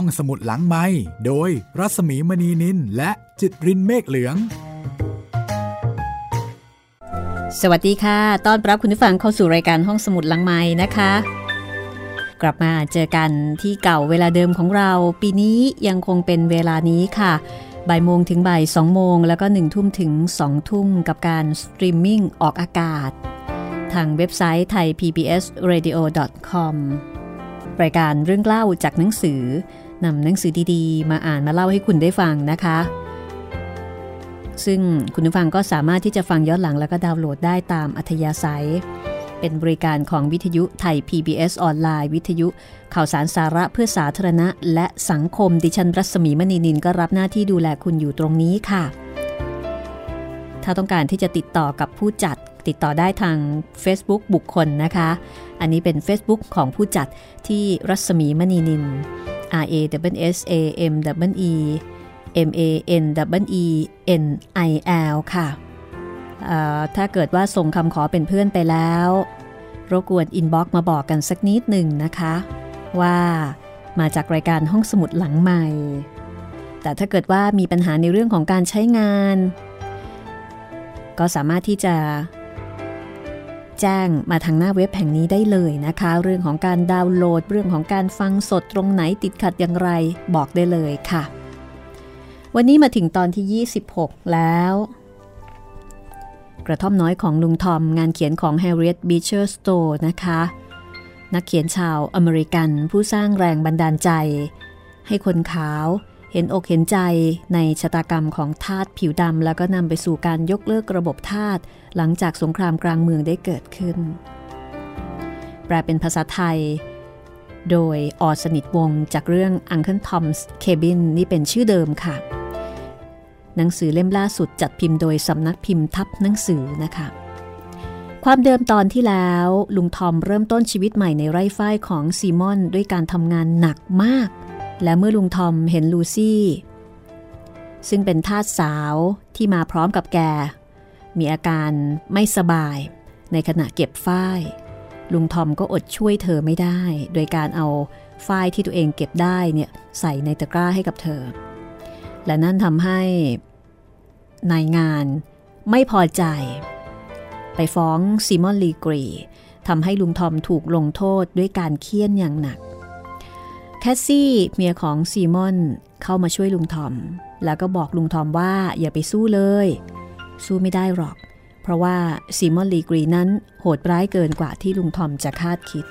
ห้องสมุดหลังไมค์โดยรัสมีมณีนินและจิตรินเมฆเหลืองสวัสดีค่ะต้อนรับคุณผู้ฟังเข้าสู่รายการห้องสมุดหลังไมค์นะคะกลับมาเจอกันที่เก่าเวลาเดิมของเราปีนี้ยังคงเป็นเวลานี้ค่ะบ่ายโมงถึงบ่ายสองโมงแล้วก็หนึ่งทุ่มถึงสองทุ่มกับการสตรีมมิ่งออกอากาศทางเว็บไซต์ thaipbsradio.com รายการเรื่องเล่าจากหนังสือนำหนังสือดีๆมาอ่านมาเล่าให้คุณได้ฟังนะคะซึ่งคุณผู้ฟังก็สามารถที่จะฟังย้อนหลังแล้วก็ดาวน์โหลดได้ตามอัธยาศัยเป็นบริการของวิทยุไทย PBS ออนไลน์วิทยุข่าวสารสาระเพื่อสาธารณะและสังคมดิฉันรัศมีมณีนินก็รับหน้าที่ดูแลคุณอยู่ตรงนี้ค่ะถ้าต้องการที่จะติดต่อกับผู้จัดติดต่อได้ทาง Facebook บุคคลนะคะอันนี้เป็น Facebook ของผู้จัดที่รัศมีมณีนิน RASAMEMANENIL ค่ะถ้าเกิดว่าส่งคำขอเป็นเพื่อนไปแล้วรบกวนอินบ็อกซ์มาบอกกันสักนิดหนึ่งนะคะว่ามาจากรายการห้องสมุดหลังใหม่แต่ถ้าเกิดว่ามีปัญหาในเรื่องของการใช้งานก็สามารถที่จะแจ้งมาทางหน้าเว็บแห่งนี้ได้เลยนะคะเรื่องของการดาวน์โหลดเรื่องของการฟังสดตรงไหนติดขัดอย่างไรบอกได้เลยค่ะวันนี้มาถึงตอนที่26แล้วกระท่อมน้อยของลุงทอมงานเขียนของแฮร์เรียต บีเชอร์ สโตว์นะคะนักเขียนชาวอเมริกันผู้สร้างแรงบันดาลใจให้คนขาวเห็นอกเห็นใจในชะตากรรมของทาสผิวดำแล้วก็นำไปสู่การยกเลิกระบบทาสหลังจากสงครามกลางเมืองได้เกิดขึ้นแปลเป็นภาษาไทยโดยออดสนิทวงศ์จากเรื่อง Uncle Tom's Cabin นี่เป็นชื่อเดิมค่ะหนังสือเล่มล่าสุดจัดพิมพ์โดยสำนักพิมพ์ทับหนังสือนะคะความเดิมตอนที่แล้วลุงทอมเริ่มต้นชีวิตใหม่ในไร่ฝ้ายของซีมอนด้วยการทำงานหนักมากและเมื่อลุงทอมเห็นลูซี่ซึ่งเป็นทาสสาวที่มาพร้อมกับแกมีอาการไม่สบายในขณะเก็บฝ้ายลุงทอมก็อดช่วยเธอไม่ได้โดยการเอาฝ้ายที่ตัวเองเก็บได้เนี่ยใส่ในตะกร้าให้กับเธอและนั่นทำให้นายงานไม่พอใจไปฟ้องซีมอนลีกรีทำให้ลุงทอมถูกลงโทษด้วยการเฆี่ยนอย่างหนักแคสซี่เมียของซีมอนเข้ามาช่วยลุงทอมแล้วก็บอกลุงทอมว่าอย่าไปสู้เลยสู้ไม่ได้หรอกเพราะว่าซีมอนลีกรีนั้นโหดร้ายเกินกว่าที่ลุงทอมจะคาดคิด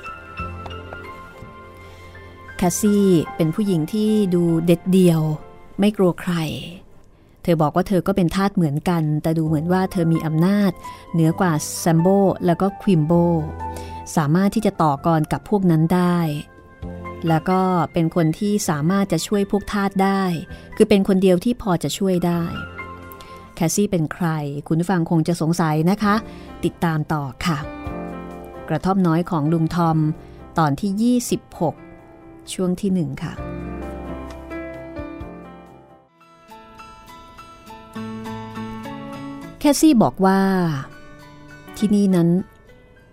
แคสซี่เป็นผู้หญิงที่ดูเด็ดเดี่ยวไม่กลัวใครเธอบอกว่าเธอก็เป็นทาสเหมือนกันแต่ดูเหมือนว่าเธอมีอำนาจเหนือกว่าแซมโบแล้วก็ควิมโบสามารถที่จะต่อกรกับพวกนั้นได้แล้วก็เป็นคนที่สามารถจะช่วยพวกทาสได้คือเป็นคนเดียวที่พอจะช่วยได้แคสซี่เป็นใครคุณผู้ฟังคงจะสงสัยนะคะติดตามต่อค่ะกระท่อมน้อยของลุงทอมตอนที่26ช่วงที่1ค่ะแคสซี่บอกว่าที่นี่นั้น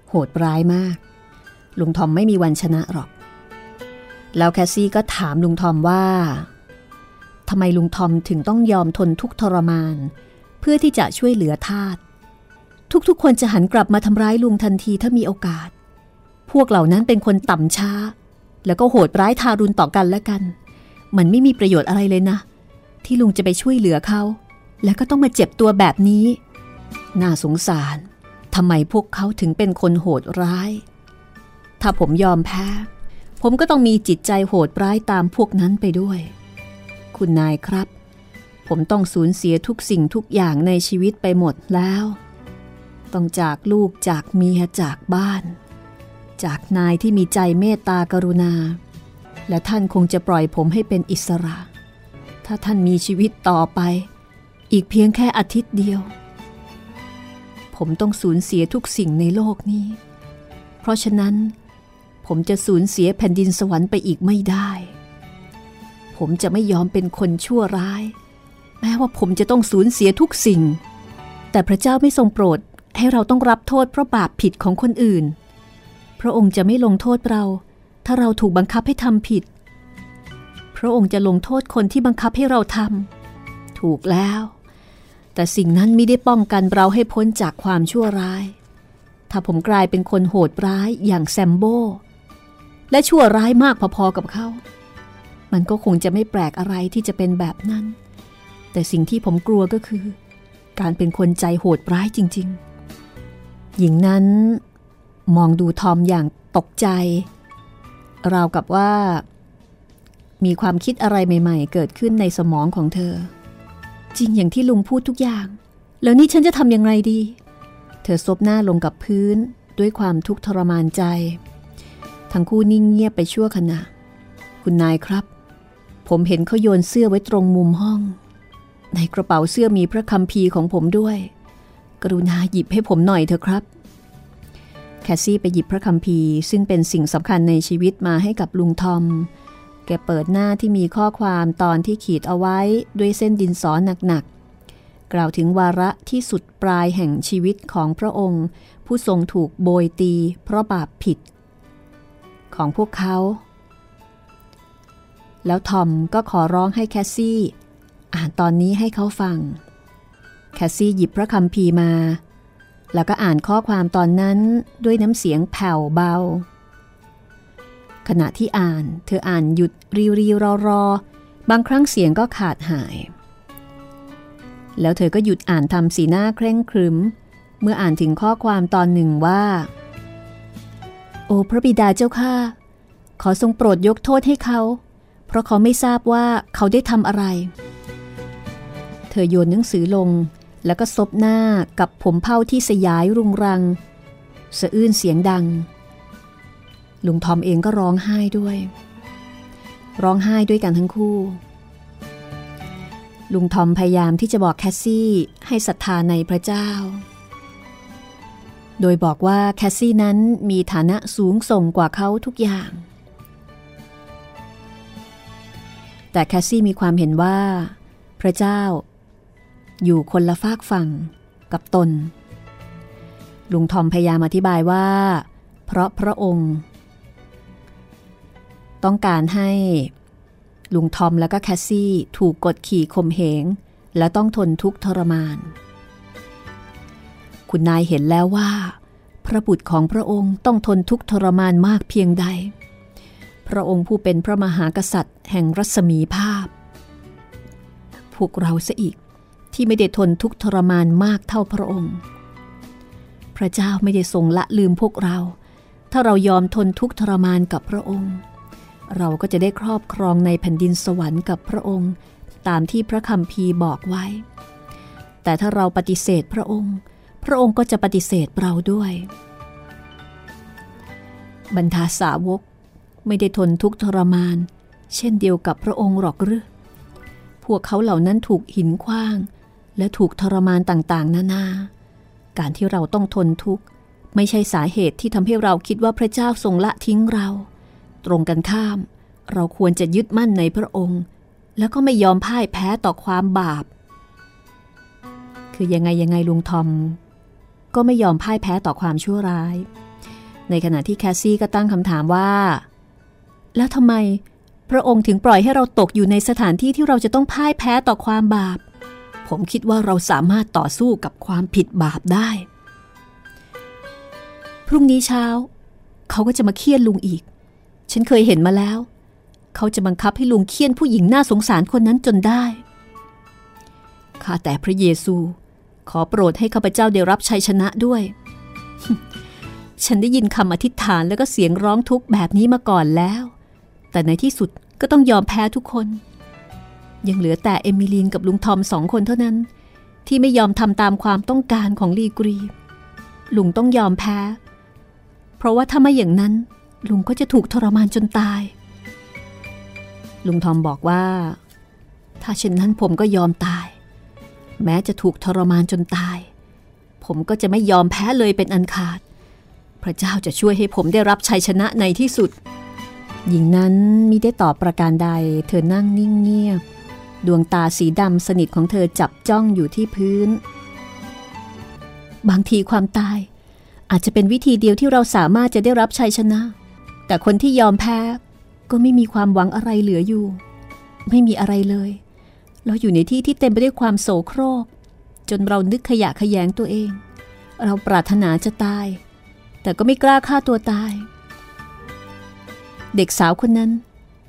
โหดร้ายมากลุงทอมไม่มีวันชนะหรอกแล้วแคสซี่ก็ถามลุงทอมว่าทำไมลุงทอมถึงต้องยอมทนทุกข์ทรมานเพื่อที่จะช่วยเหลือทาสทุกๆคนจะหันกลับมาทำร้ายลุงทันทีถ้ามีโอกาสพวกเหล่านั้นเป็นคนต่ำช้าแล้วก็โหดร้ายทารุณต่อกันและกันมันไม่มีประโยชน์อะไรเลยนะที่ลุงจะไปช่วยเหลือเขาแล้วก็ต้องมาเจ็บตัวแบบนี้น่าสงสารทำไมพวกเขาถึงเป็นคนโหดร้ายถ้าผมยอมแพ้ผมก็ต้องมีจิตใจโหดร้ายตามพวกนั้นไปด้วยคุณนายครับผมต้องสูญเสียทุกสิ่งทุกอย่างในชีวิตไปหมดแล้วต้องจากลูกจากเมียจากบ้านจากนายที่มีใจเมตตากรุณาและท่านคงจะปล่อยผมให้เป็นอิสระถ้าท่านมีชีวิตต่อไปอีกเพียงแค่อาทิตย์เดียวผมต้องสูญเสียทุกสิ่งในโลกนี้เพราะฉะนั้นผมจะสูญเสียแผ่นดินสวรรค์ไปอีกไม่ได้ผมจะไม่ยอมเป็นคนชั่วร้ายแม้ว่าผมจะต้องสูญเสียทุกสิ่งแต่พระเจ้าไม่ทรงโปรดให้เราต้องรับโทษเพราะบาปผิดของคนอื่นพระองค์จะไม่ลงโทษเราถ้าเราถูกบังคับให้ทำผิดพ ระองค์จะลงโทษคนที่บังคับให้เราทำถูกแล้วแต่สิ่งนั้นไม่ได้ป้องกันเราให้พ้นจากความชั่วร้ายถ้าผมกลายเป็นคนโหดร้ายอย่างแซมโบและชั่วร้ายมากพอๆกับเขามันก็คงจะไม่แปลกอะไรที่จะเป็นแบบนั้นแต่สิ่งที่ผมกลัวก็คือการเป็นคนใจโหดร้ายจริงๆหญิงนั้นมองดูทอมอย่างตกใจราวกับว่ามีความคิดอะไรใหม่ๆเกิดขึ้นในสมองของเธอจริงอย่างที่ลุงพูดทุกอย่างแล้วนี่ฉันจะทำอย่างไรดีเธอซบหน้าลงกับพื้นด้วยความทุกข์ทรมานใจทั้งคู่นิ่งเงียบไปชั่วขณะคุณนายครับผมเห็นเขาโยนเสื้อไว้ตรงมุมห้องในกระเป๋าเสื้อมีพระคัมภีร์ของผมด้วยกรุณาหยิบให้ผมหน่อยเถอะครับแคสซี่ไปหยิบพระคัมภีร์ซึ่งเป็นสิ่งสำคัญในชีวิตมาให้กับลุงทอมแกเปิดหน้าที่มีข้อความตอนที่ขีดเอาไว้ด้วยเส้นดินสอหนักๆกล่าวถึงวาระที่สุดปลายแห่งชีวิตของพระองค์ผู้ทรงถูกโบยตีเพราะบาปผิดของพวกเขาแล้วทอมก็ขอร้องให้แคสซี่อ่านตอนนี้ให้เขาฟังแคสซี่หยิบพระคัมภีร์มาแล้วก็อ่านข้อความตอนนั้นด้วยน้ำเสียงแผ่วเบาขณะที่อ่านเธออ่านหยุดรีรอบางครั้งเสียงก็ขาดหายแล้วเธอก็หยุดอ่านทำสีหน้าเคร่งครึมเมื่ออ่านถึงข้อความตอนหนึ่งว่าโอ้พระบิดาเจ้าข้าขอทรงโปรดยกโทษให้เขาเพราะเขาไม่ทราบว่าเขาได้ทำอะไรเธอโยนหนังสือลงแล้วก็ซบหน้ากับผมเผ้าที่สยายรุงรังสะอื้นเสียงดังลุงทอมเองก็ร้องไห้ด้วยร้องไห้ด้วยกันทั้งคู่ลุงทอมพยายามที่จะบอกแคสซี่ให้ศรัทธาในพระเจ้าโดยบอกว่าแคสซี่นั้นมีฐานะสูงส่งกว่าเขาทุกอย่างแต่แคสซี่มีความเห็นว่าพระเจ้าอยู่คนละฝากฝั่งกับตนลุงทอมพยายามอธิบายว่าเพราะพระองค์ต้องการให้ลุงทอมและก็แคสซี่ถูกกดขี่ข่มเหงและต้องทนทุกข์ทรมานคุณนายเห็นแล้วว่าพระบุตรของพระองค์ต้องทนทุกข์ทรมานมากเพียงใดพระองค์ผู้เป็นพระมหากษัตริย์แห่งรัศมีภาพพวกเราซะอีกที่ไม่ได้ทนทุกข์ทรมานมากเท่าพระองค์พระเจ้าไม่ได้ทรงละลืมพวกเราถ้าเรายอมทนทุกข์ทรมานกับพระองค์เราก็จะได้ครอบครองในแผ่นดินสวรรค์กับพระองค์ตามที่พระคัมภีร์บอกไว้แต่ถ้าเราปฏิเสธพระองค์พระองค์ก็จะปฏิเสธเราด้วยบรรดาสาวกไม่ได้ทนทุกข์ทรมานเช่นเดียวกับพระองค์หรอกหรือพวกเขาเหล่านั้นถูกหินขว้างและถูกทรมานต่างๆนานาการที่เราต้องทนทุกข์ไม่ใช่สาเหตุที่ทำให้เราคิดว่าพระเจ้าทรงละทิ้งเราตรงกันข้ามเราควรจะยึดมั่นในพระองค์แล้วก็ไม่ยอมพ่ายแพ้ต่อความบาปคือยังไงลุงทอมก็ไม่ยอมพ่ายแพ้ต่อความชั่วร้ายในขณะที่แคสซี่ก็ตั้งคำถามว่าแล้วทำไมพระองค์ถึงปล่อยให้เราตกอยู่ในสถานที่ที่เราจะต้องพ่ายแพ้ต่อความบาปผมคิดว่าเราสามารถต่อสู้กับความผิดบาปได้พรุ่งนี้เช้าเขาก็จะมาเคี่ยนลุงอีกฉันเคยเห็นมาแล้วเขาจะบังคับให้ลุงเคี่ยนผู้หญิงน่าสงสารคนนั้นจนได้ข้าแต่พระเยซูขอโปรดให้ข้าพเจ้าได้รับชัยชนะด้วย ฉันได้ยินคำอธิษฐานแล้วก็เสียงร้องทุกข์แบบนี้มาก่อนแล้วแต่ในที่สุดก็ต้องยอมแพ้ทุกคนยังเหลือแต่เอมิลีนกับลุงทอมสองคนเท่านั้นที่ไม่ยอมทำตามความต้องการของลีกรีลุงต้องยอมแพ้เพราะว่าถ้าไม่อย่างนั้นลุงก็จะถูกทรมานจนตายลุงทอมบอกว่าถ้าเช่นนั้นผมก็ยอมตายแม้จะถูกทรมานจนตายผมก็จะไม่ยอมแพ้เลยเป็นอันขาดพระเจ้าจะช่วยให้ผมได้รับชัยชนะในที่สุดหญิงนั้นมิได้ตอบประการใดเธอนั่งนิ่งเงียบดวงตาสีดำสนิทของเธอจับจ้องอยู่ที่พื้นบางทีความตายอาจจะเป็นวิธีเดียวที่เราสามารถจะได้รับชัยชนะแต่คนที่ยอมแพ้ก็ไม่มีความหวังอะไรเหลืออยู่ ไม่มีอะไรเลยเราอยู่ในที่ที่เต็มไปด้วยความโศกโครกจนเรานึกขยะแขยงตัวเองเราปรารถนาจะตายแต่ก็ไม่กล้าฆ่าตัวตายเด็กสาวคนนั้น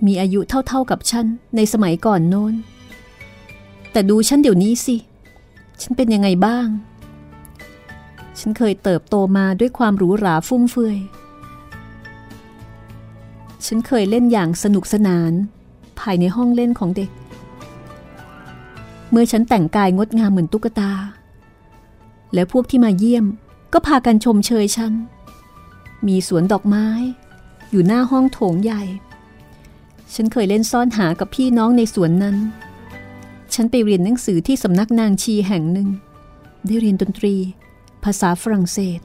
มีอายุเท่าๆกับฉันในสมัยก่อนโน้นแต่ดูฉันเดี๋ยวนี้สิฉันเป็นยังไงบ้างฉันเคยเติบโตมาด้วยความหรูหราฟุ่มเฟือยฉันเคยเล่นอย่างสนุกสนานภายในห้องเล่นของเด็กเมื่อฉันแต่งกายงดงามเหมือนตุ๊กตาและพวกที่มาเยี่ยมก็พากันชมเชยฉันมีสวนดอกไม้อยู่หน้าห้องโถงใหญ่ฉันเคยเล่นซ่อนหากับพี่น้องในสวนนั้นฉันไปเรียนหนังสือที่สำนักนางชีแห่งหนึ่งได้เรียนดนตรีภาษาฝรั่งเศส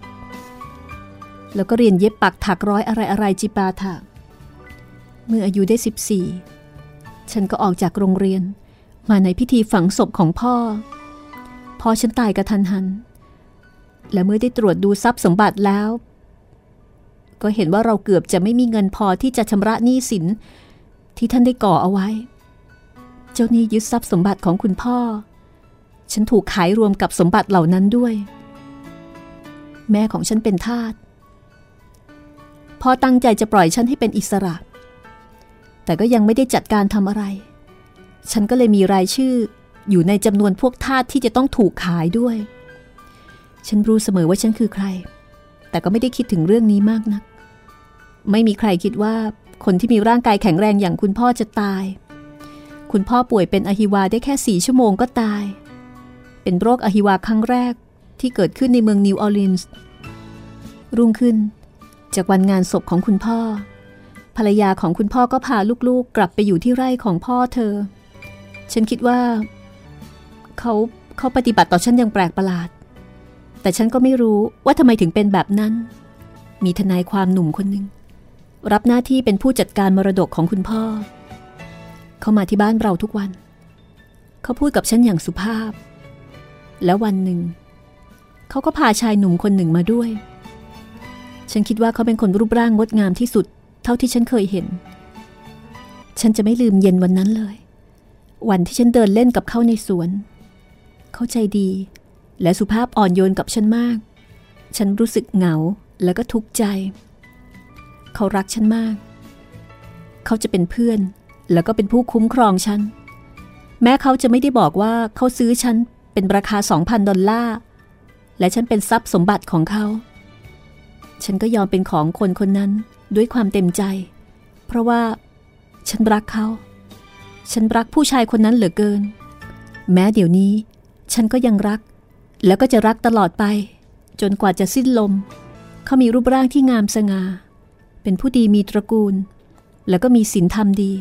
แล้วก็เรียนเย็บปักถักร้อยอะไรๆจิปาถะเมื่ออายุได้14ฉันก็ออกจากโรงเรียนมาในพิธีฝังศพของพ่อฉันตายกระทันหันและเมื่อได้ตรวจดูทรัพย์สมบัติแล้วก็เห็นว่าเราเกือบจะไม่มีเงินพอที่จะชำระหนี้สินที่ท่านได้ก่อเอาไว้เจ้าหนี้ยึดทรัพย์สมบัติของคุณพ่อฉันถูกขายรวมกับสมบัติเหล่านั้นด้วยแม่ของฉันเป็นทาสพ่อตั้งใจจะปล่อยฉันให้เป็นอิสระแต่ก็ยังไม่ได้จัดการทำอะไรฉันก็เลยมีรายชื่ออยู่ในจำนวนพวกทาสที่จะต้องถูกขายด้วยฉันรู้เสมอว่าฉันคือใครแต่ก็ไม่ได้คิดถึงเรื่องนี้มากนักไม่มีใครคิดว่าคนที่มีร่างกายแข็งแรงอย่างคุณพ่อจะตายคุณพ่อป่วยเป็นอหิวาได้แค่4 ชั่วโมงก็ตายเป็นโรคอหิวาครั้งแรกที่เกิดขึ้นในเมืองนิวออร์ลีนส์รุ่งขึ้นจากวันงานศพของคุณพ่อภรรยาของคุณพ่อก็พาลูกๆกลับไปอยู่ที่ไร่ของพ่อเธอฉันคิดว่าเขาปฏิบัติต่อฉันอย่างแปลกประหลาดแต่ฉันก็ไม่รู้ว่าทำไมถึงเป็นแบบนั้นมีทนายความหนุ่มคนหนึ่งรับหน้าที่เป็นผู้จัดการมรดกของคุณพ่อเขามาที่บ้านเราทุกวันเขาพูดกับฉันอย่างสุภาพแล้ววันหนึ่งเขาก็พาชายหนุ่มคนหนึ่งมาด้วยฉันคิดว่าเขาเป็นคนรูปร่างงดงามที่สุดเท่าที่ฉันเคยเห็นฉันจะไม่ลืมเย็นวันนั้นเลยวันที่ฉันเดินเล่นกับเขาในสวนเขาใจดีและสุภาพอ่อนโยนกับฉันมากฉันรู้สึกเหงาและก็ทุกข์ใจเขารักฉันมากเขาจะเป็นเพื่อนแล้วก็เป็นผู้คุ้มครองฉันแม้เขาจะไม่ได้บอกว่าเขาซื้อฉันเป็นราคา $2,000และฉันเป็นทรัพย์สมบัติของเขาฉันก็ยอมเป็นของคนคนนั้นด้วยความเต็มใจเพราะว่าฉันรักเขาฉันรักผู้ชายคนนั้นเหลือเกินแม้เดี๋ยวนี้ฉันก็ยังรักแล้วก็จะรักตลอดไปจนกว่าจะสิ้นลมเขามีรูปร่างที่งามสง่าเป็นผู้ดีมีตระกูลแล้วก็มีศีลธรรมดี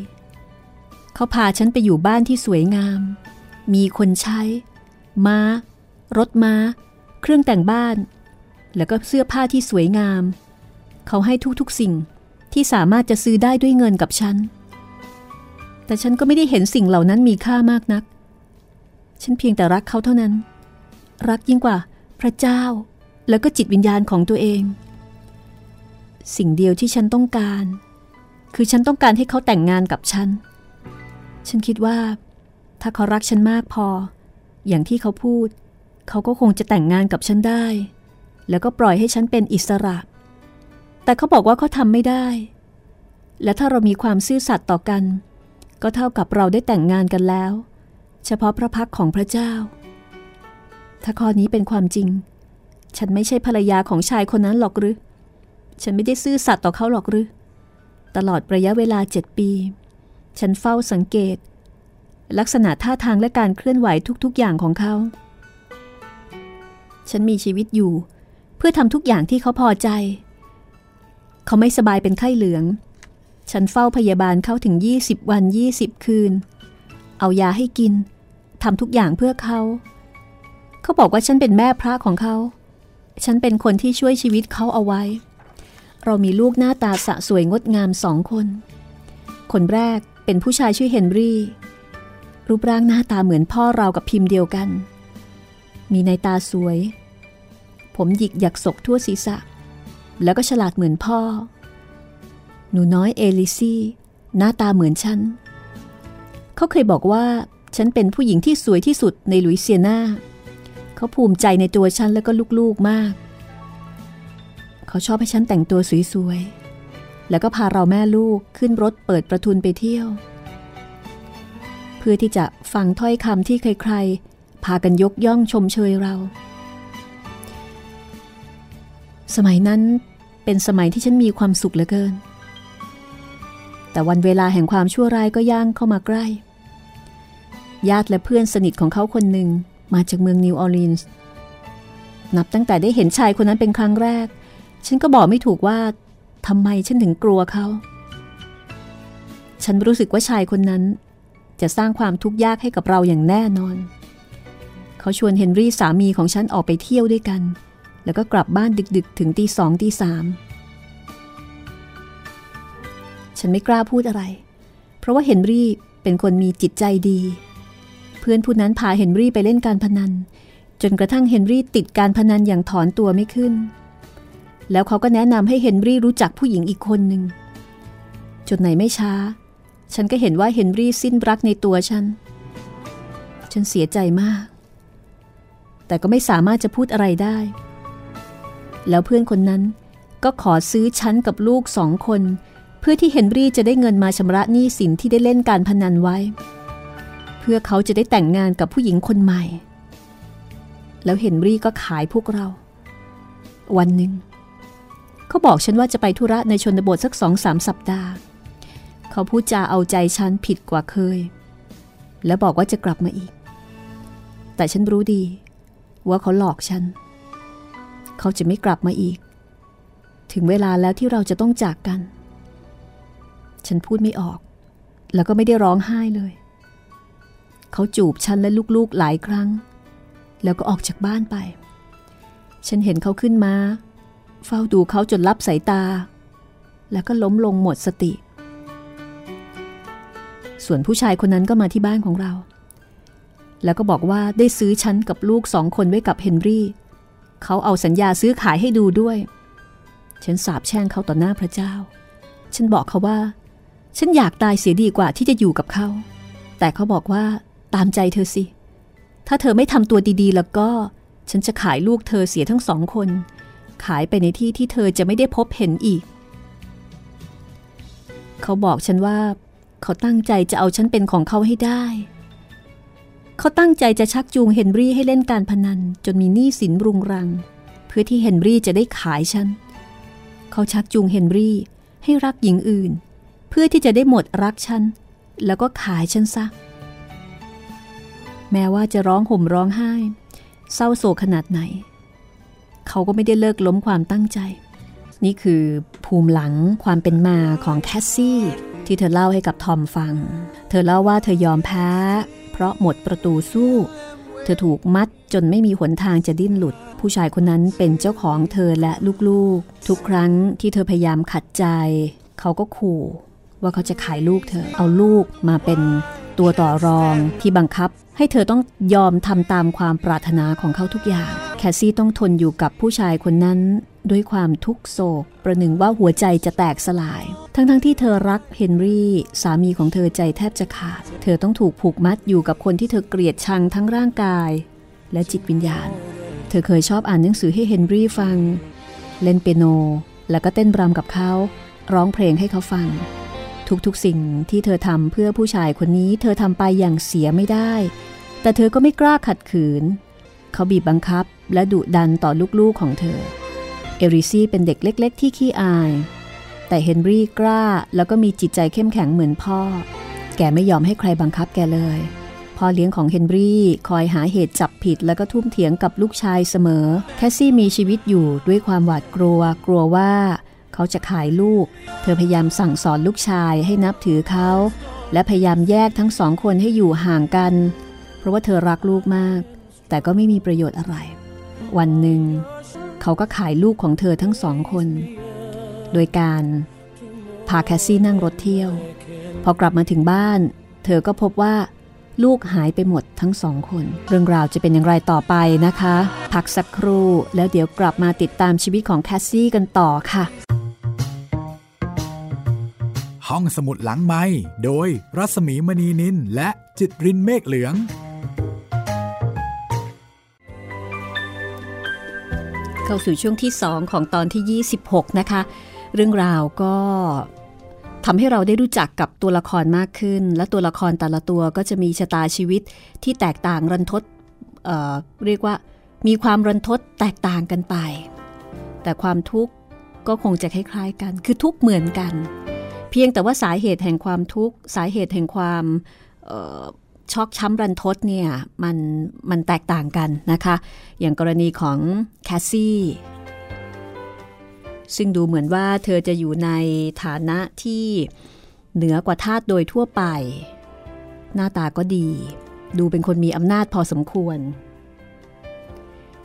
เขาพาฉันไปอยู่บ้านที่สวยงามมีคนใช้ม้ารถม้าเครื่องแต่งบ้านแล้วก็เสื้อผ้าที่สวยงามเขาให้ทุกๆสิ่งที่สามารถจะซื้อได้ด้วยเงินกับฉันแต่ฉันก็ไม่ได้เห็นสิ่งเหล่านั้นมีค่ามากนักฉันเพียงแต่รักเขาเท่านั้นรักยิ่งกว่าพระเจ้าแล้วก็จิตวิญญาณของตัวเองสิ่งเดียวที่ฉันต้องการคือฉันต้องการให้เขาแต่งงานกับฉันฉันคิดว่าถ้าเขารักฉันมากพออย่างที่เขาพูดเขาก็คงจะแต่งงานกับฉันได้แล้วก็ปล่อยให้ฉันเป็นอิสระแต่เขาบอกว่าเขาทำไม่ได้และถ้าเรามีความซื่อสัตย์ต่อกันก็เท่ากับเราได้แต่งงานกันแล้วเฉพาะพระพักตร์ของพระเจ้าถ้าข้อนี้เป็นความจริงฉันไม่ใช่ภรรยาของชายคนนั้นหรอกหรือฉันไม่ได้ซื่อสัตย์ต่อเขาหรอกหรือตลอดระยะเวลา7 ปีฉันเฝ้าสังเกตลักษณะท่าทางและการเคลื่อนไหวทุกๆอย่างของเขาฉันมีชีวิตอยู่เพื่อทำทุกอย่างที่เขาพอใจเขาไม่สบายเป็นไข้เหลืองฉันเฝ้าพยาบาลเขาถึง20 วัน 20 คืนเอายาให้กินทำทุกอย่างเพื่อเขาบอกว่าฉันเป็นแม่พระของเขาฉันเป็นคนที่ช่วยชีวิตเขาเอาไว้เรามีลูกหน้าตาสะสวยงดงาม2 คนคนแรกเป็นผู้ชายชื่อเฮนรี่รูปร่างหน้าตาเหมือนพ่อเรากับพิมพ์เดียวกันมีในตาสวยผมหยิกหยักศกทั่วศีรษะแล้วก็ฉลาดเหมือนพ่อหนูน้อยเอลิซี่หน้าตาเหมือนฉัน เขาเคยบอกว่าฉันเป็นผู้หญิงที่สวยที่สุดในลุยเซียนาเขาภูมิใจในตัวฉันและก็ลูกๆมากเขาชอบให้ฉันแต่งตัวสวยๆแล้วก็พาเราแม่ลูกขึ้นรถเปิดประทุนไปเที่ยวเพื่อที่จะฟังถ้อยคำที่ใครๆพากันยกย่องชมเชยเราสมัยนั้นเป็นสมัยที่ฉันมีความสุขเหลือเกินแต่วันเวลาแห่งความชั่วร้ายก็ย่างเข้ามาใกล้ญาติและเพื่อนสนิทของเขาคนหนึ่งมาจากเมืองนิวออร์ลีนส์นับตั้งแต่ได้เห็นชายคนนั้นเป็นครั้งแรกฉันก็บอกไม่ถูกว่าทำไมฉันถึงกลัวเขาฉันรู้สึกว่าชายคนนั้นจะสร้างความทุกข์ยากให้กับเราอย่างแน่นอนเขาชวนเฮนรี่สามีของฉันออกไปเที่ยวด้วยกันแล้วก็กลับบ้านดึกๆถึง 2:00 3:00 นฉันไม่กล้าพูดอะไรเพราะว่าเฮนรี่เป็นคนมีจิตใจดีเพื่อนผู้นั้นพาเฮนรี่ไปเล่นการพนันจนกระทั่งเฮนรี่ติดการพนันอย่างถอนตัวไม่ขึ้นแล้วเขาก็แนะนำให้เฮนรี่รู้จักผู้หญิงอีกคนหนึ่งจนไหนไม่ช้าฉันก็เห็นว่าเฮนรี่สิ้นรักในตัวฉันเสียใจมากแต่ก็ไม่สามารถจะพูดอะไรได้แล้วเพื่อนคนนั้นก็ขอซื้อฉันกับลูก2 คนเพื่อที่เฮนรี่จะได้เงินมาชำระหนี้สินที่ได้เล่นการพนันไว้เพื่อเขาจะได้แต่งงานกับผู้หญิงคนใหม่แล้วเฮนรี่ก็ขายพวกเราวันหนึ่งเขาบอกฉันว่าจะไปธุระในชนบทสัก 2-3 สัปดาห์เขาพูดจาเอาใจฉันผิดกว่าเคยและบอกว่าจะกลับมาอีกแต่ฉันรู้ดีว่าเขาหลอกฉันเขาจะไม่กลับมาอีกถึงเวลาแล้วที่เราจะต้องจากกันฉันพูดไม่ออกแล้วก็ไม่ได้ร้องไห้เลยเขาจูบฉันและลูกๆหลายครั้งแล้วก็ออกจากบ้านไปฉันเห็นเขาขึ้นมาเฝ้าดูเขาจนลับสายตาแล้วก็ล้มลงหมดสติส่วนผู้ชายคนนั้นก็มาที่บ้านของเราแล้วก็บอกว่าได้ซื้อฉันกับลูก2 คนไว้กับเฮนรี่เขาเอาสัญญาซื้อขายให้ดูด้วยฉันสาปแช่งเขาต่อหน้าพระเจ้าฉันบอกเขาว่าฉันอยากตายเสียดีกว่าที่จะอยู่กับเขาแต่เขาบอกว่าตามใจเธอสิถ้าเธอไม่ทำตัวดีๆแล้วก็ฉันจะขายลูกเธอเสียทั้ง2 คนขายไปในที่ที่เธอจะไม่ได้พบเห็นอีกเขาบอกฉันว่าเขาตั้งใจจะเอาฉันเป็นของเขาให้ได้เขาตั้งใจจะชักจูงเฮนรี่ให้เล่นการพนันจนมีหนี้สินรุงรังเพื่อที่เฮนรี่จะได้ขายฉันเขาชักจูงเฮนรี่ให้รักหญิงอื่นเพื่อที่จะได้หมดรักฉันแล้วก็ขายฉันซะแม้ว่าจะร้องห่มร้องไห้เศร้าโศกขนาดไหนเขาก็ไม่ได้เลิกล้มความตั้งใจนี่คือภูมิหลังความเป็นมาของแคสซี่ที่เธอเล่าให้กับทอมฟังเธอเล่าว่าเธอยอมแพ้เพราะหมดประตูสู้เธอถูกมัดจนไม่มีหนทางจะดิ้นหลุดผู้ชายคนนั้นเป็นเจ้าของเธอและลูกๆทุกครั้งที่เธอพยายามขัดใจเขาก็ขู่ว่าเขาจะขายลูกเธอเอาลูกมาเป็นตัวต่อรองที่บังคับให้เธอต้องยอมทำตามความปรารถนาของเขาทุกอย่างแคสซี่ต้องทนอยู่กับผู้ชายคนนั้นด้วยความทุกข์โศกประหนึ่งว่าหัวใจจะแตกสลายทั้งที่เธอรักเฮนรี่สามีของเธอใจแทบจะขาดเธอต้องถูกผูกมัดอยู่กับคนที่เธอเกลียดชังทั้งร่างกายและจิตวิญญาณเธอเคยชอบอ่านหนังสือให้เฮนรี่ฟังเล่นเปียโนแล้วก็เต้นรำกับเขาร้องเพลงให้เขาฟังทุกๆสิ่งที่เธอทำเพื่อผู้ชายคนนี้เธอทำไปอย่างเสียไม่ได้แต่เธอก็ไม่กล้าขัดขืนเขาบีบบังคับและดุดันต่อลูกๆของเธอเอริซี่เป็นเด็กเล็กๆที่ขี้อายแต่เฮนรี่กล้าแล้วก็มีจิตใจเข้มแข็งเหมือนพ่อแกไม่ยอมให้ใครบังคับแกเลยพ่อเลี้ยงของเฮนรี่คอยหาเหตุจับผิดแล้วก็ทุ่มเถียงกับลูกชายเสมอแคสซี่มีชีวิตอยู่ด้วยความหวาดกลัวกลัวว่าเขาจะขายลูกเธอพยายามสั่งสอนลูกชายให้นับถือเขาและพยายามแยกทั้ง2 คนให้อยู่ห่างกันเพราะว่าเธอรักลูกมากแต่ก็ไม่มีประโยชน์อะไรวันหนึ่งเขาก็ขายลูกของเธอทั้ง2 คนโดยการพาแคสซี่นั่งรถเที่ยวพอกลับมาถึงบ้านเธอก็พบว่าลูกหายไปหมดทั้ง2 คนเรื่องราวจะเป็นอย่างไรต่อไปนะคะพักสักครู่แล้วเดี๋ยวกลับมาติดตามชีวิตของแคสซี่กันต่อค่ะ ห้องสมุดหลังไมค์โดยรัศมีมณีนินและจิตรินเมฆเหลืองเข้าสู่ช่วงที่2ของตอนที่26นะคะเรื่องราวก็ทำให้เราได้รู้จักกับตัวละครมากขึ้นและตัวละครแต่ละตัวก็จะมีชะตาชีวิตที่แตกต่างรันทดเรียกว่ามีความรันทดแตกต่างกันไปแต่ความทุกข์ก็คงจะคล้ายๆกันคือทุกข์เหมือนกันเพียงแต่ว่าสาเหตุแห่งความทุกข์สาเหตุแห่งความชอกช้ำรันทดเนี่ยมันแตกต่างกันนะคะอย่างกรณีของแคสซี่ซึ่งดูเหมือนว่าเธอจะอยู่ในฐานะที่เหนือกว่าทาสโดยทั่วไปหน้าตาก็ดีดูเป็นคนมีอำนาจพอสมควร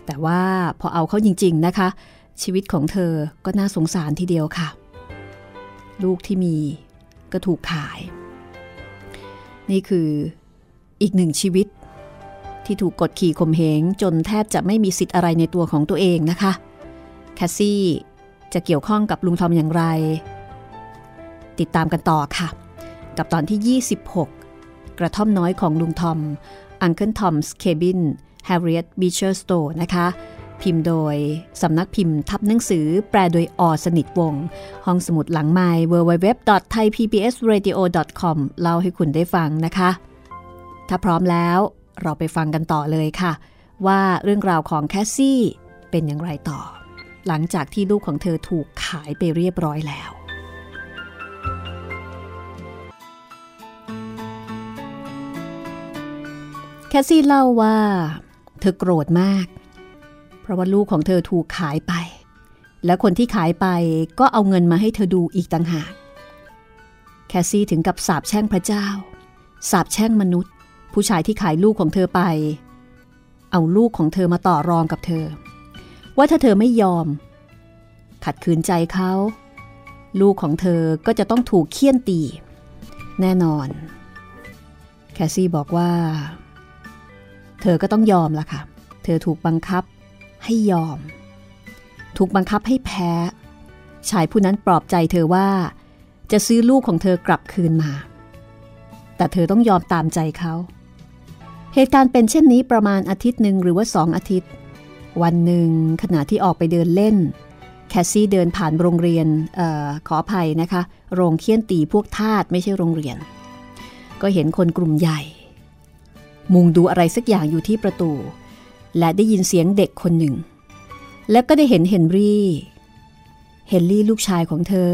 แต่ว่าพอเอาเข้าจริงๆนะคะชีวิตของเธอก็น่าสงสารทีเดียวค่ะลูกที่มีก็ถูกขายนี่คืออีกหนึ่งชีวิตที่ถูกกดขี่ข่มเหงจนแทบจะไม่มีสิทธิ์อะไรในตัวของตัวเองนะคะแคสซี่จะเกี่ยวข้องกับลุงทอมอย่างไรติดตามกันต่อค่ะกับตอนที่26กระท่อมน้อยของลุงทอม Uncle Tom's Cabin Harriet Beecher Stowe นะคะพิมพ์โดยสำนักพิมพ์ทับหนังสือแปลโดยอ.สนิทวงศ์ห้องสมุดหลังไมค์ www.thaipbsradio.com เล่าให้คุณได้ฟังนะคะถ้าพร้อมแล้วเราไปฟังกันต่อเลยค่ะว่าเรื่องราวของแคสซี่เป็นอย่างไรต่อหลังจากที่ลูกของเธอถูกขายไปเรียบร้อยแล้วแคสซี่เล่าว่าเธอโกรธมากเพราะว่าลูกของเธอถูกขายไปและคนที่ขายไปก็เอาเงินมาให้เธอดูอีกต่างหากแคสซี่ถึงกับสาปแช่งพระเจ้าสาปแช่งมนุษย์ผู้ชายที่ขายลูกของเธอไปเอาลูกของเธอมาต่อรองกับเธอว่าถ้าเธอไม่ยอมขัดขืนใจเขาลูกของเธอก็จะต้องถูกเฆี่ยนตีแน่นอนแคสซี่บอกว่าเธอก็ต้องยอมละค่ะเธอถูกบังคับให้ยอมถูกบังคับให้แพ้ชายผู้นั้นปลอบใจเธอว่าจะซื้อลูกของเธอกลับคืนมาแต่เธอต้องยอมตามใจเขาเหตุการณ์เป็นเช่นนี้ประมาณอาทิตย์หนึ่งหรือว่า2 อาทิตย์วันหนึ่งขณะที่ออกไปเดินเล่นแคสซี่เดินผ่านโรงเรียนขออภัยนะคะโรงเคี่ยนตีพวกทาสไม่ใช่โรงเรียนก็เห็นคนกลุ่มใหญ่มุงดูอะไรสักอย่างอยู่ที่ประตูและได้ยินเสียงเด็กคนหนึ่งและก็ได้เห็นเฮนรี่ลูกชายของเธอ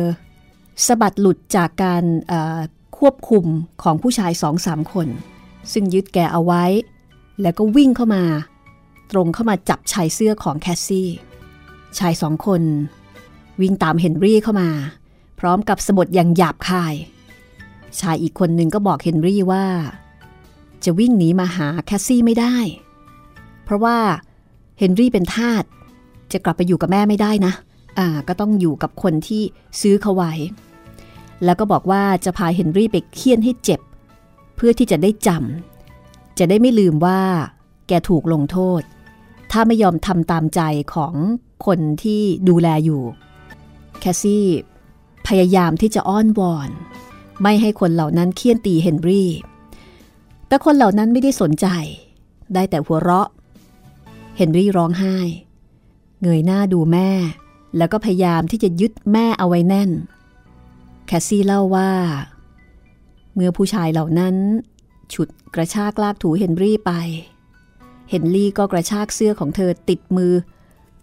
สะบัดหลุดจากการควบคุมของผู้ชาย 2-3 คนซึ่งยึดแกเอาไว้แล้วก็วิ่งเข้ามาตรงเข้ามาจับชายเสื้อของแคสซี่ชาย2 คนวิ่งตามเฮนรี่เข้ามาพร้อมกับสะบัดอย่างหยาบคายชายอีกคนหนึ่งก็บอกเฮนรี่ว่าจะวิ่งหนีมาหาแคสซี่ไม่ได้เพราะว่าเฮนรี่เป็นทาสจะกลับไปอยู่กับแม่ไม่ได้นะก็ต้องอยู่กับคนที่ซื้อเขาไว้แล้วก็บอกว่าจะพาเฮนรี่ไปเฆี่ยนให้เจ็บเพื่อที่จะได้จำจะได้ไม่ลืมว่าแกถูกลงโทษถ้าไม่ยอมทำตามใจของคนที่ดูแลอยู่แคสซี่พยายามที่จะอ้อนวอนไม่ให้คนเหล่านั้นเฆี่ยนตีเฮนรี่แต่คนเหล่านั้นไม่ได้สนใจได้แต่หัวเราะเฮนรี่ร้องไห้เงยหน้าดูแม่แล้วก็พยายามที่จะยึดแม่เอาไว้แน่นแคสซี่เล่าว่าเมื่อผู้ชายเหล่านั้นฉุดกระชากลากถูเฮนรี่ไปเฮนรี่ก็กระชากเสื้อของเธอติดมือ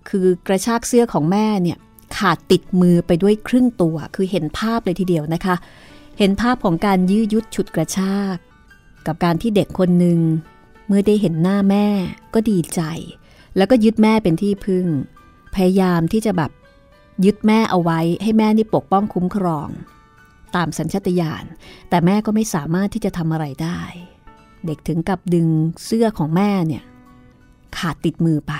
คือกระชากเสื้อของแม่เนี่ยขาดติดมือไปด้วยครึ่งตัวคือเห็นภาพเลยทีเดียวนะคะเห็นภาพของการยื้อยุดฉุดกระชากกับการที่เด็กคนหนึ่งเมื่อได้เห็นหน้าแม่ก็ดีใจแล้วก็ยึดแม่เป็นที่พึ่งพยายามที่จะแบบยึดแม่เอาไว้ให้แม่นี่ปกป้องคุ้มครองตามสัญชาตญาณแต่แม่ก็ไม่สามารถที่จะทำอะไรได้เด็กถึงกับดึงเสื้อของแม่เนี่ยขาดติดมือไป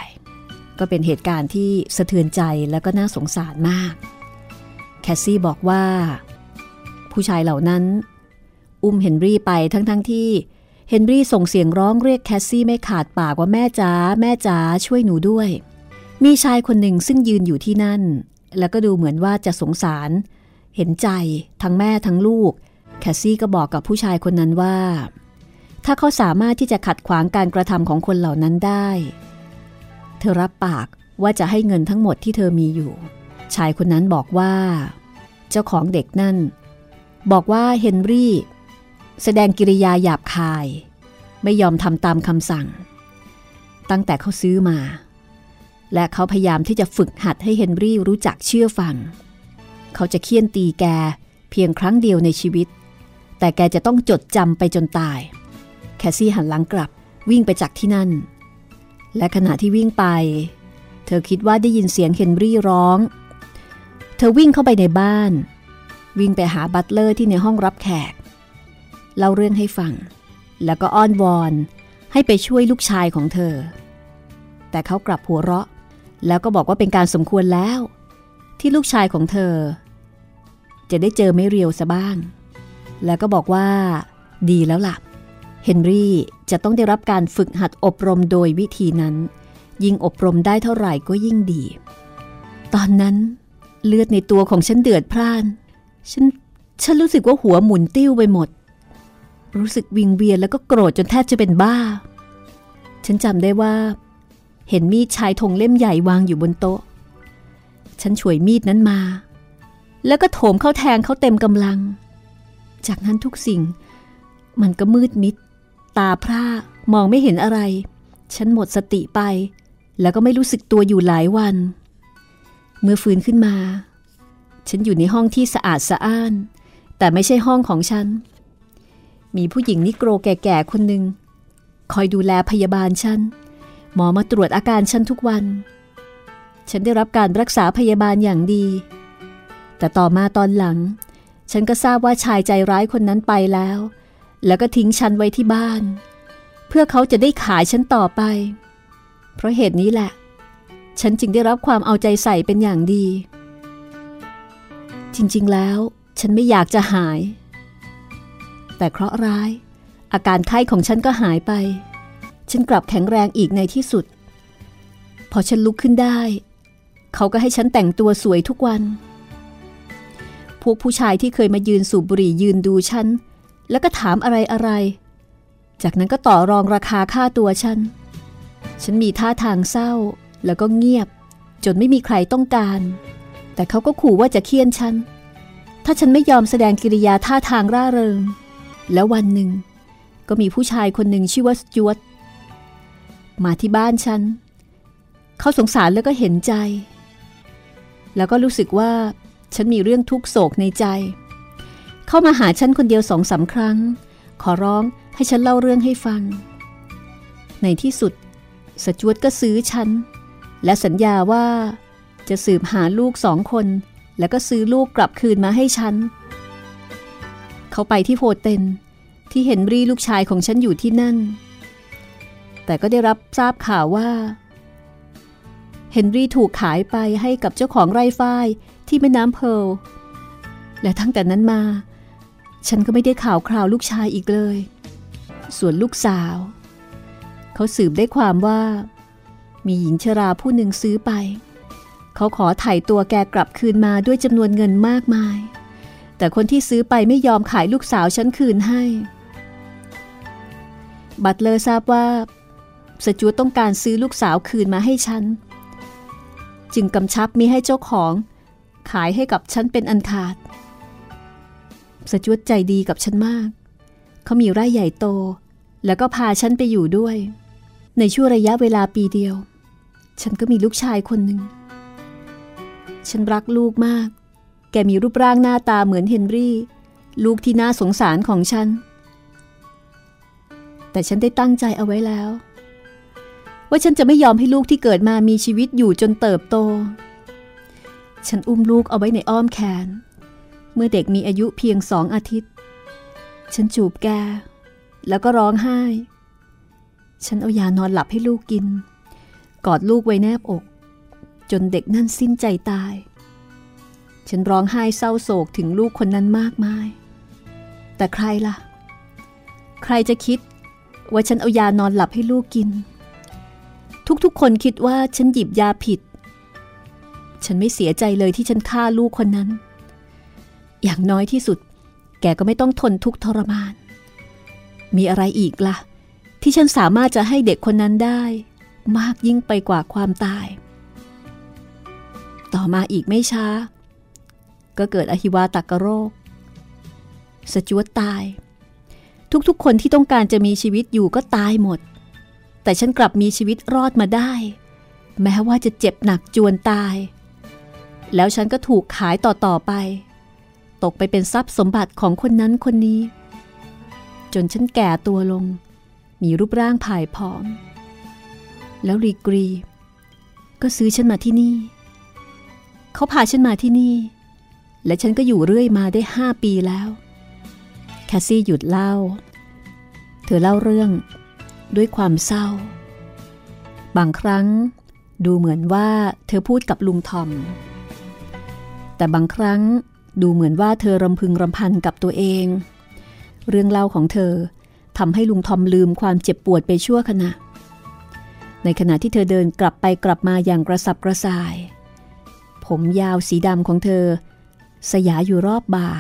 ก็เป็นเหตุการณ์ที่สะเทือนใจแล้วก็น่าสงสารมากแคสซี่บอกว่าผู้ชายเหล่านั้นอุ้มเฮนรี่ไปทั้งที่เฮนรี่ส่งเสียงร้องเรียกแคสซี่ไม่ขาดปากว่าแม่จ๋าแม่จ๋าช่วยหนูด้วยมีชายคนหนึ่งซึ่งยืนอยู่ที่นั่นแล้วก็ดูเหมือนว่าจะสงสาร เห็นใจทั้งแม่ทั้งลูกแคสซี่ก็บอกกับผู้ชายคนนั้นว่าถ้าเขาสามารถที่จะขัดขวางการกระทำของคนเหล่านั้นได้เธอรับปากว่าจะให้เงินทั้งหมดที่เธอมีอยู่ชายคนนั้นบอกว่าเจ้าของเด็กนั่นบอกว่าเฮนรี่แสดงกิริยาหยาบคายไม่ยอมทำตามคำสั่งตั้งแต่เขาซื้อมาและเขาพยายามที่จะฝึกหัดให้เฮนรี่รู้จักเชื่อฟังเขาจะเคี่ยนตีแกเพียงครั้งเดียวในชีวิตแต่แกจะต้องจดจำไปจนตายแคสซี่หันหลังกลับวิ่งไปจากที่นั่นและขณะที่วิ่งไปเธอคิดว่าได้ยินเสียงเฮนรี่ร้องเธอวิ่งเข้าไปในบ้านวิ่งไปหาบัตเลอร์ที่ในห้องรับแขกเล่าเรื่องให้ฟังแล้วก็อ้อนวอนให้ไปช่วยลูกชายของเธอแต่เขากลับหัวเราะแล้วก็บอกว่าเป็นการสมควรแล้วที่ลูกชายของเธอจะได้เจอไม่เรียวซะบ้างแล้วก็บอกว่าดีแล้วล่ะเฮนรี่จะต้องได้รับการฝึกหัดอบรมโดยวิธีนั้นยิ่งอบรมได้เท่าไหร่ก็ยิ่งดีตอนนั้นเลือดในตัวของฉันเดือดพร่านฉันรู้สึกว่าหัวหมุนติ้วไปหมดรู้สึกวิงเวียนแล้วก็โกรธจนแทบจะเป็นบ้าฉันจำได้ว่าเห็นมีดชายธงเล่มใหญ่วางอยู่บนโต๊ะฉันฉวยมีดนั้นมาแล้วก็โถมเข้าแทงเขาเต็มกำลังจากนั้นทุกสิ่งมันก็มืดมิดตาพร่ามองไม่เห็นอะไรฉันหมดสติไปแล้วก็ไม่รู้สึกตัวอยู่หลายวันเมื่อฟื้นขึ้นมาฉันอยู่ในห้องที่สะอาดสะอ้านแต่ไม่ใช่ห้องของฉันมีผู้หญิงนิโกรแก่ๆคนหนึ่งคอยดูแลพยาบาลฉันหมอมาตรวจอาการฉันทุกวันฉันได้รับการรักษาพยาบาลอย่างดีแต่ต่อมาตอนหลังฉันก็ทราบว่าชายใจร้ายคนนั้นไปแล้วก็ทิ้งฉันไว้ที่บ้านเพื่อเขาจะได้ขายฉันต่อไปเพราะเหตุนี้แหละฉันจึงได้รับความเอาใจใส่เป็นอย่างดีจริงๆแล้วฉันไม่อยากจะหายแต่เคราะห์ร้ายอาการไข้ของฉันก็หายไปฉันกลับแข็งแรงอีกในที่สุดพอฉันลุกขึ้นได้เขาก็ให้ฉันแต่งตัวสวยทุกวันพวกผู้ชายที่เคยมายืนสูบบุหรี่ยืนดูฉันแล้วก็ถามอะไรๆจากนั้นก็ต่อรองราคาค่าตัวฉันมีท่าทางเศร้าแล้วก็เงียบจนไม่มีใครต้องการแต่เขาก็ขู่ว่าจะเฆี่ยนฉันถ้าฉันไม่ยอมแสดงกิริยาท่าทางร่าเริงแล้ววันหนึ่งก็มีผู้ชายคนหนึ่งชื่อว่าสจ๊วตมาที่บ้านฉันเขาสงสารแล้วก็เห็นใจแล้วก็รู้สึกว่าฉันมีเรื่องทุกข์โศกในใจเข้ามาหาฉันคนเดียว 2-3 ครั้งขอร้องให้ฉันเล่าเรื่องให้ฟังในที่สุดสจ๊วตก็ซื้อฉันและสัญญาว่าจะสืบหาลูก2 คนแล้วก็ซื้อลูกกลับคืนมาให้ฉันเขาไปที่โฮเทลที่เฮนรี่ลูกชายของฉันอยู่ที่นั่นแต่ก็ได้รับทราบข่าวว่าเฮนรี่ถูกขายไปให้กับเจ้าของไร่ฝ้ายที่แม่น้ำเพลและตั้งแต่นั้นมาฉันก็ไม่ได้ข่าวคราวลูกชายอีกเลยส่วนลูกสาวเขาสืบได้ความว่ามีหญิงชราผู้หนึ่งซื้อไปเขาขอไถ่ตัวแกกลับคืนมาด้วยจำนวนเงินมากมายแต่คนที่ซื้อไปไม่ยอมขายลูกสาวฉันคืนให้บัตเลอร์ทราบว่าสจ๊วตต้องการซื้อลูกสาวคืนมาให้ฉันจึงกำชับมิให้เจ้าของขายให้กับฉันเป็นอันขาดสจ๊วตใจดีกับฉันมากเขามีไร่ใหญ่โตแล้วก็พาฉันไปอยู่ด้วยในช่วงระยะเวลาปีเดียวฉันก็มีลูกชายคนหนึ่งฉันรักลูกมากแกมีรูปร่างหน้าตาเหมือนเฮนรี่ลูกที่น่าสงสารของฉันแต่ฉันได้ตั้งใจเอาไว้แล้วว่าฉันจะไม่ยอมให้ลูกที่เกิดมามีชีวิตอยู่จนเติบโตฉันอุ้มลูกเอาไว้ในอ้อมแขนเมื่อเด็กมีอายุเพียง2 อาทิตย์ฉันจูบแกแล้วก็ร้องไห้ฉันเอายานอนหลับให้ลูกกินกอดลูกไว้แนบอกจนเด็กนั่นสิ้นใจตายฉันร้องไห้เศร้าโศกถึงลูกคนนั้นมากมายแต่ใครล่ะใครจะคิดว่าฉันเอายานอนหลับให้ลูกกินทุกๆคนคิดว่าฉันหยิบยาผิดฉันไม่เสียใจเลยที่ฉันฆ่าลูกคนนั้น อย่างน้อยที่สุดแกก็ไม่ต้องทนทุกข์ทรมานมีอะไรอีกล่ะที่ฉันสามารถจะให้เด็กคนนั้นได้มากยิ่งไปกว่าความตายต่อมาอีกไม่ช้าก็เกิดอหิวาตกโรคสจ๊วตตายทุกๆคนที่ต้องการจะมีชีวิตอยู่ก็ตายหมดแต่ฉันกลับมีชีวิตรอดมาได้แม้ว่าจะเจ็บหนักจวนตายแล้วฉันก็ถูกขายต่อๆไปตกไปเป็นทรัพย์สมบัติของคนนั้นคนนี้จนฉันแก่ตัวลงมีรูปร่างผ่ายผอมแล้วรีกรีก็ซื้อฉันมาที่นี่เขาพาฉันมาที่นี่และฉันก็อยู่เรื่อยมาได้5 ปีแล้วแคสซี่หยุดเล่าเธอเล่าเรื่องด้วยความเศร้าบางครั้งดูเหมือนว่าเธอพูดกับลุงทอมแต่บางครั้งดูเหมือนว่าเธอรำพึงรำพันกับตัวเองเรื่องเล่าของเธอทำให้ลุงทอมลืมความเจ็บปวดไปชั่วขณะในขณะที่เธอเดินกลับไปกลับมาอย่างกระสับกระส่ายผมยาวสีดำของเธอสยายอยู่รอบบ่า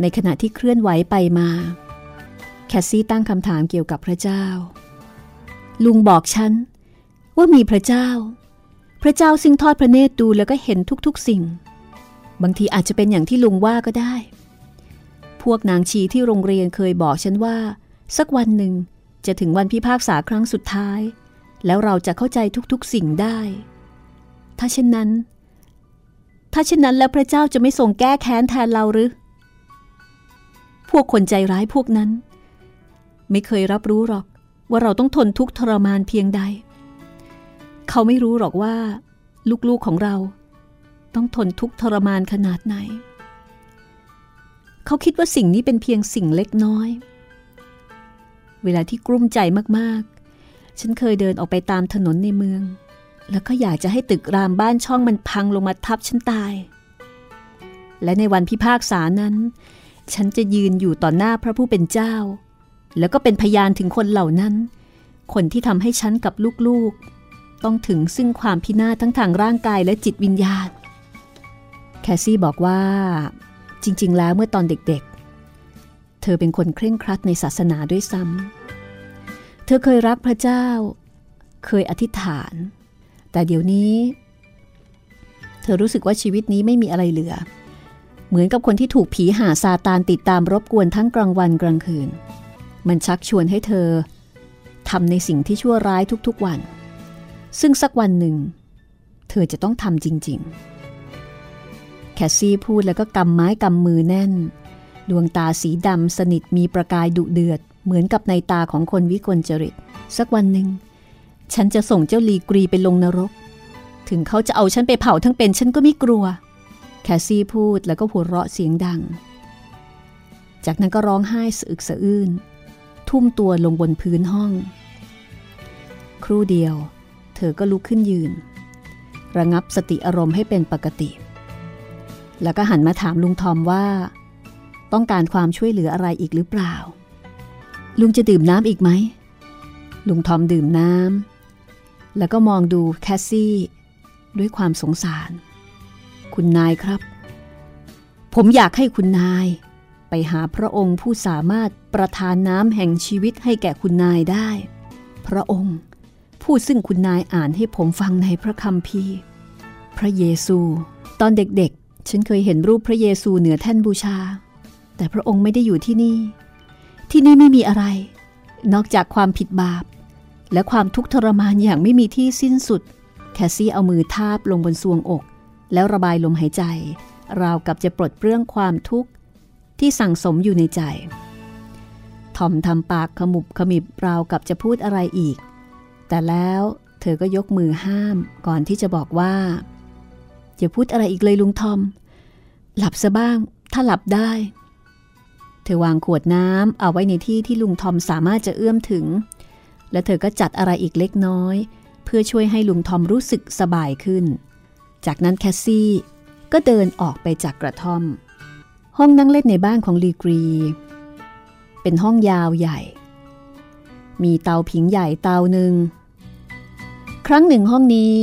ในขณะที่เคลื่อนไหวไปมาแคสซี่ตั้งคำถามเกี่ยวกับพระเจ้าลุงบอกฉันว่ามีพระเจ้าพระเจ้าซึ่งทอดพระเนตรดูแล้วก็เห็นทุกๆสิ่งบางทีอาจจะเป็นอย่างที่ลุงว่าก็ได้พวกนางชีที่โรงเรียนเคยบอกฉันว่าสักวันหนึ่งจะถึงวันพิพากษาครั้งสุดท้ายแล้วเราจะเข้าใจทุกๆสิ่งได้ถ้าเช่นนั้นแล้วพระเจ้าจะไม่ทรงแก้แค้นแทนเราหรือพวกคนใจร้ายพวกนั้นไม่เคยรับรู้หรอกว่าเราต้องทนทุกข์ทรมานเพียงใดเขาไม่รู้หรอกว่าลูกๆของเราต้องทนทุกข์ทรมานขนาดไหนเขาคิดว่าสิ่งนี้เป็นเพียงสิ่งเล็กน้อยเวลาที่กลุ้มใจมากๆฉันเคยเดินออกไปตามถนนในเมืองแล้วก็อยากจะให้ตึกรามบ้านช่องมันพังลงมาทับฉันตายและในวันพิพากษานั้นฉันจะยืนอยู่ต่อหน้าพระผู้เป็นเจ้าแล้วก็เป็นพยานถึงคนเหล่านั้นคนที่ทำให้ฉันกับลูกๆต้องถึงซึ่งความพินาศทั้งทางร่างกายและจิตวิญญาณแคสซี่บอกว่าจริงๆแล้วเมื่อตอนเด็กๆเธอเป็นคนเคร่งครัดในศาสนาด้วยซ้ำเธอเคยรักพระเจ้าเคยอธิษฐานแต่เดี๋ยวนี้เธอรู้สึกว่าชีวิตนี้ไม่มีอะไรเหลือเหมือนกับคนที่ถูกผีหาซาตานติดตามรบกวนทั้งกลางวันกลางคืนมันชักชวนให้เธอทำในสิ่งที่ชั่วร้ายทุกๆวันซึ่งสักวันหนึ่งเธอจะต้องทำจริงๆแคสซี่พูดแล้วก็กำไม้กำมือแน่นดวงตาสีดำสนิทมีประกายดุเดือดเหมือนกับในตาของคนวิกลจริตสักวันหนึ่งฉันจะส่งเจ้าลีกรีไปลงนรกถึงเขาจะเอาฉันไปเผาทั้งเป็นฉันก็ไม่กลัวแคสซี่พูดแล้วก็หัวเราะเสียงดังจากนั้นก็ร้องไห้สะอึกสะอื้นทุ่มตัวลงบนพื้นห้องครู่เดียวเธอก็ลุกขึ้นยืนระงับสติอารมณ์ให้เป็นปกติแล้วก็หันมาถามลุงทอมว่าต้องการความช่วยเหลืออะไรอีกหรือเปล่าลุงจะดื่มน้ำอีกไหมลุงทอมดื่มน้ำแล้วก็มองดูแคสซี่ด้วยความสงสารคุณนายครับผมอยากให้คุณนายไปหาพระองค์ผู้สามารถประทานน้ำแห่งชีวิตให้แก่คุณนายได้พระองค์ผู้ซึ่งคุณนายอ่านให้ผมฟังในพระคัมภีร์พระเยซูตอนเด็กๆฉันเคยเห็นรูปพระเยซูเหนือแท่นบูชาแต่พระองค์ไม่ได้อยู่ที่นี่ที่นี่ไม่มีอะไรนอกจากความผิดบาปและความทุกข์ทรมานอย่างไม่มีที่สิ้นสุดแคสซี่เอามือทาบลงบนซวงอกแล้วระบายลมหายใจราวกับจะปลดเปลื้องความทุกข์ที่สั่งสมอยู่ในใจทอมทำปากขมุบขมิบราวกับจะพูดอะไรอีกแต่แล้วเธอก็ยกมือห้ามก่อนที่จะบอกว่าอย่าพูดอะไรอีกเลยลุงทอมหลับซะบ้างถ้าหลับได้เธอวางขวดน้ำเอาไว้ในที่ที่ลุงทอมสามารถจะเอื้อมถึงและเธอก็จัดอะไรอีกเล็กน้อยเพื่อช่วยให้ลุงทอมรู้สึกสบายขึ้นจากนั้นแคสซี่ก็เดินออกไปจากกระท่อมห้องนั่งเล่นในบ้านของลีกรีเป็นห้องยาวใหญ่มีเตาผิงใหญ่เตาหนึ่งครั้งหนึ่งห้องนี้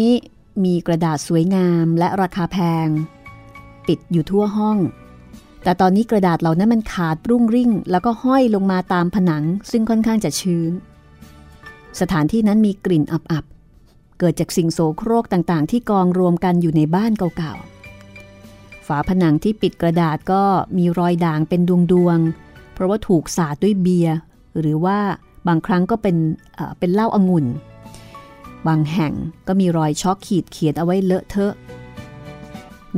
มีกระดาษสวยงามและราคาแพงติดอยู่ทั่วห้อง แต่ตอนนี้กระดาษเหล่านั้นมันขาดรุ่งริ่งแล้วก็ห้อยลงมาตามผนังซึ่งค่อนข้างจะชื้นสถานที่นั้นมีกลิ่นอับๆเกิดจากสิ่งโสโครกต่างๆที่กองรวมกันอยู่ในบ้านเก่าๆฝาผนังที่ปิดกระดาษก็มีรอยด่างเป็นดวงๆเพราะว่าถูกสาดด้วยเบียร์หรือว่าบางครั้งก็เป็นเหล้าองุ่นบางแห่งก็มีรอยช็อกขีดเขียนเอาไว้เลอะเทอะ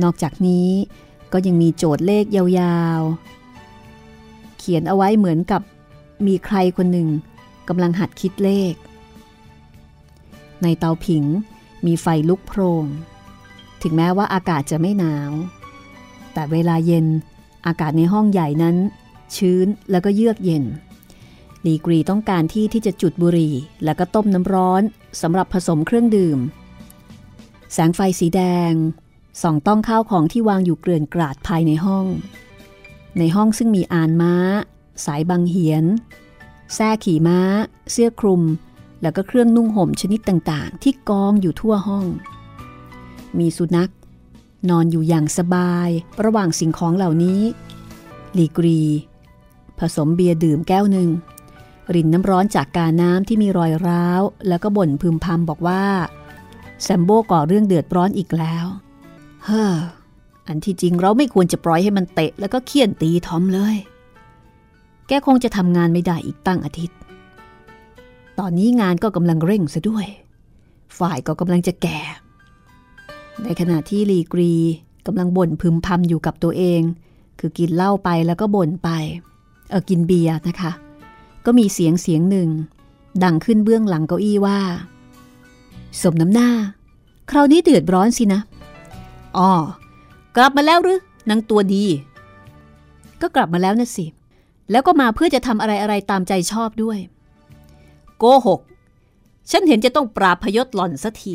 นอกจากนี้ก็ยังมีโจทย์เลขยาวๆเขียนเอาไว้เหมือนกับมีใครคนหนึ่งกำลังหัดคิดเลขในเตาผิงมีไฟลุกโพลงถึงแม้ว่าอากาศจะไม่หนาวแต่เวลาเย็นอากาศในห้องใหญ่นั้นชื้นแล้วก็เยือกเย็นดีกรีต้องการที่จะจุดบุหรี่แล้วก็ต้มน้ำร้อนสำหรับผสมเครื่องดื่มแสงไฟสีแดงส่องต้องข้าวของที่วางอยู่เกลื่อนกลาดภายในห้องซึ่งมีอานม้าสายบังเหียนแส้ขี่ม้าเสื้อคลุมแล้วก็เครื่องนุ่งห่มชนิดต่างๆที่กองอยู่ทั่วห้องมีสุนัขนอนอยู่อย่างสบายระหว่างสิ่งของเหล่านี้ลีกรีผสมเบียร์ดื่มแก้วหนึ่งรินน้ำร้อนจากกาน้ำที่มีรอยร้าวแล้วก็บ่นพึมพำบอกว่าแซมโบก่อเรื่องเดือดร้อนอีกแล้วเฮ้ออันที่จริงเราไม่ควรจะปล่อยให้มันเตะแล้วก็เคี่ยนตีทอมเลยแกคงจะทำงานไม่ได้อีกตั้งอาทิตย์ตอนนี้งานก็กำลังเร่งซะด้วยฝ่ายก็กำลังจะแก่ในขณะที่ลีกรีกำลังบ่นพึมพำอยู่กับตัวเองคือกินเหล้าไปแล้วก็บ่นไปกินเบียร์นะคะก็มีเสียงหนึ่งดังขึ้นเบื้องหลังเก้าอี้ว่าสมน้ำหน้าคราวนี้เดือดร้อนสินะอ๋อกลับมาแล้วหรือนางตัวดีก็กลับมาแล้วนะสิแล้วก็มาเพื่อจะทำอะไรตามใจชอบด้วยโกหกฉันเห็นจะต้องปราบพยศหล่อนสักที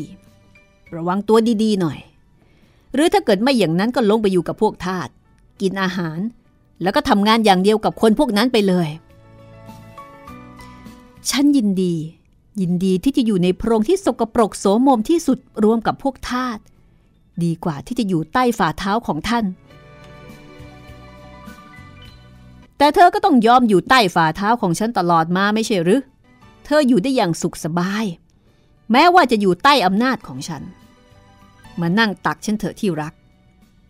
ระวังตัวดีๆหน่อยหรือถ้าเกิดไม่อย่างนั้นก็ลงไปอยู่กับพวกทาสกินอาหารแล้วก็ทำงานอย่างเดียวกับคนพวกนั้นไปเลยฉันยินดีที่จะอยู่ในโพรงที่สกปรกโสมมที่สุดรวมกับพวกทาสดีกว่าที่จะอยู่ใต้ฝ่าเท้าของท่านแต่เธอก็ต้องยอมอยู่ใต้ฝ่าเท้าของฉันตลอดมาไม่ใช่หรือเธออยู่ได้อย่างสุขสบายแม้ว่าจะอยู่ใต้อำนาจของฉันมานั่งตักฉันเถอะที่รัก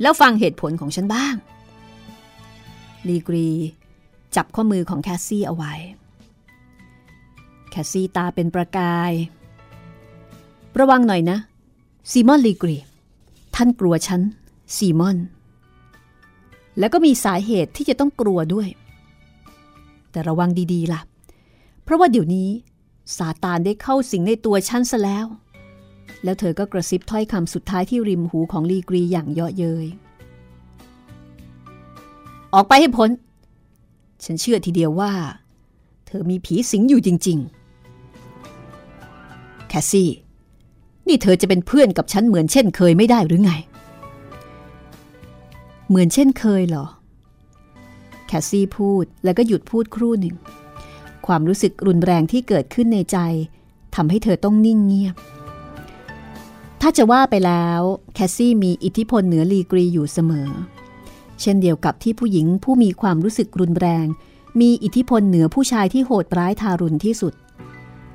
แล้วฟังเหตุผลของฉันบ้างลีกรีจับข้อมือของแคสซี่เอาไว้แคสซี่ตาเป็นประกายระวังหน่อยนะซีมอนลีกรีท่านกลัวฉันซีมอนแล้วก็มีสาเหตุที่จะต้องกลัวด้วยแต่ระวังดีๆล่ะเพราะว่าเดี๋ยวนี้ซาตานได้เข้าสิงในตัวฉันซะแล้วเธอก็กระซิบถ้อยคำสุดท้ายที่ริมหูของลีกรีอย่างเยาะเย้ยออกไปให้พ้นฉันเชื่อทีเดียวว่าเธอมีผีสิงอยู่จริงๆแคสซี่นี่เธอจะเป็นเพื่อนกับฉันเหมือนเช่นเคยไม่ได้หรือไงเหมือนเช่นเคยเหรอแคสซี่พูดแล้วก็หยุดพูดครู่หนึ่งความรู้สึกรุนแรงที่เกิดขึ้นในใจทำให้เธอต้องนิ่งเงียบถ้าจะว่าไปแล้วแคสซี่มีอิทธิพลเหนือลีกรีอยู่เสมอเช่นเดียวกับที่ผู้หญิงผู้มีความรู้สึกรุนแรงมีอิทธิพลเหนือผู้ชายที่โหดร้ายทารุณที่สุด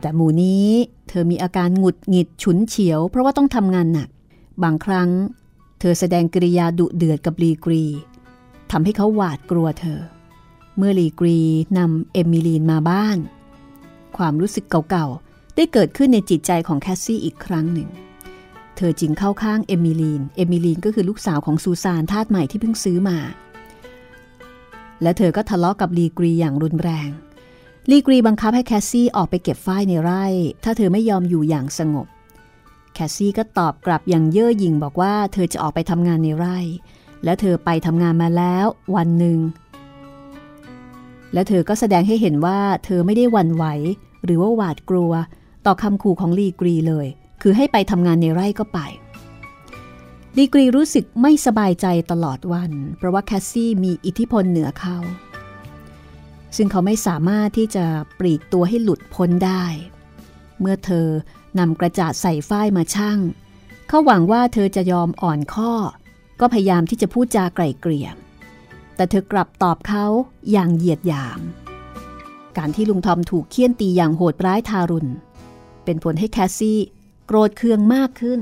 แต่หมู่นี้เธอมีอาการหงุดหงิดฉุนเฉียวเพราะว่าต้องทำงานหนักบางครั้งเธอแสดงกิริยาดุเดือดกับลีกรีทำให้เขาหวาดกลัวเธอเมื่อลีกรีนำเอมิลีนมาบ้านความรู้สึกเก่าๆได้เกิดขึ้นในจิตใจของแคสซี่อีกครั้งหนึ่งเธอจึงเข้าข้างเอมิลีนก็คือลูกสาวของซูซานทาสใหม่ที่เพิ่งซื้อมาและเธอก็ทะเลาะกับลีกรีอย่างรุนแรงลีกรีบังคับให้แคสซี่ออกไปเก็บฝ้ายในไร่ถ้าเธอไม่ยอมอยู่อย่างสงบแคสซี่ก็ตอบกลับอย่างเย่อหยิ่งบอกว่าเธอจะออกไปทำงานในไร่และเธอไปทำงานมาแล้ววันหนึ่งและเธอก็แสดงให้เห็นว่าเธอไม่ได้หวั่นไหวหรือว่าหวาดกลัวต่อคำขู่ของลีกรีเลยคือให้ไปทำงานในไร่ก็ไปลีกรีรู้สึกไม่สบายใจตลอดวันเพราะว่าแคสซี่มีอิทธิพลเหนือเขาซึ่งเขาไม่สามารถที่จะปลีกตัวให้หลุดพ้นได้เมื่อเธอนำกระจาดใส่ฝ้ายมาชั่งเขาหวังว่าเธอจะยอมอ่อนข้อก็พยายามที่จะพูดจาไกล่เกลี่ย แต่เธอกลับตอบเขาอย่างเหยียดหยามการที่ลุงทอมถูกเฆี่ยนตีอย่างโหดร้ายทารุณเป็นผลให้แคสซี่โกรธเคืองมากขึ้น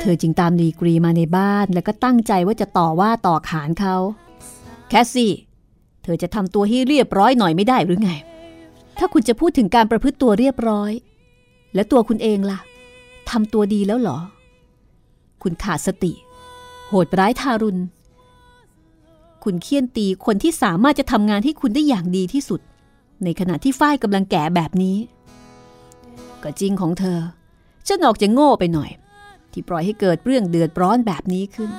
เธอจึงตามดีกรีมาในบ้านแล้วก็ตั้งใจว่าจะต่อว่าต่อขานเขาแคสซี่เธอจะทำตัวให้เรียบร้อยหน่อยไม่ได้หรือไงถ้าคุณจะพูดถึงการประพฤติตัวเรียบร้อยแล้วตัวคุณเองล่ะทำตัวดีแล้วเหรอคุณขาดสติโหดร้ายทารุณคุณเฆี่ยนตีคนที่สามารถจะทำงานให้คุณได้อย่างดีที่สุดในขณะที่ฝ้ายกำลังแก่แบบนี้ก็จริงของเธอฉันออกจะโง่ไปหน่อยที่ปล่อยให้เกิดเรื่องเดือดร้อนแบบนี้ขึ้น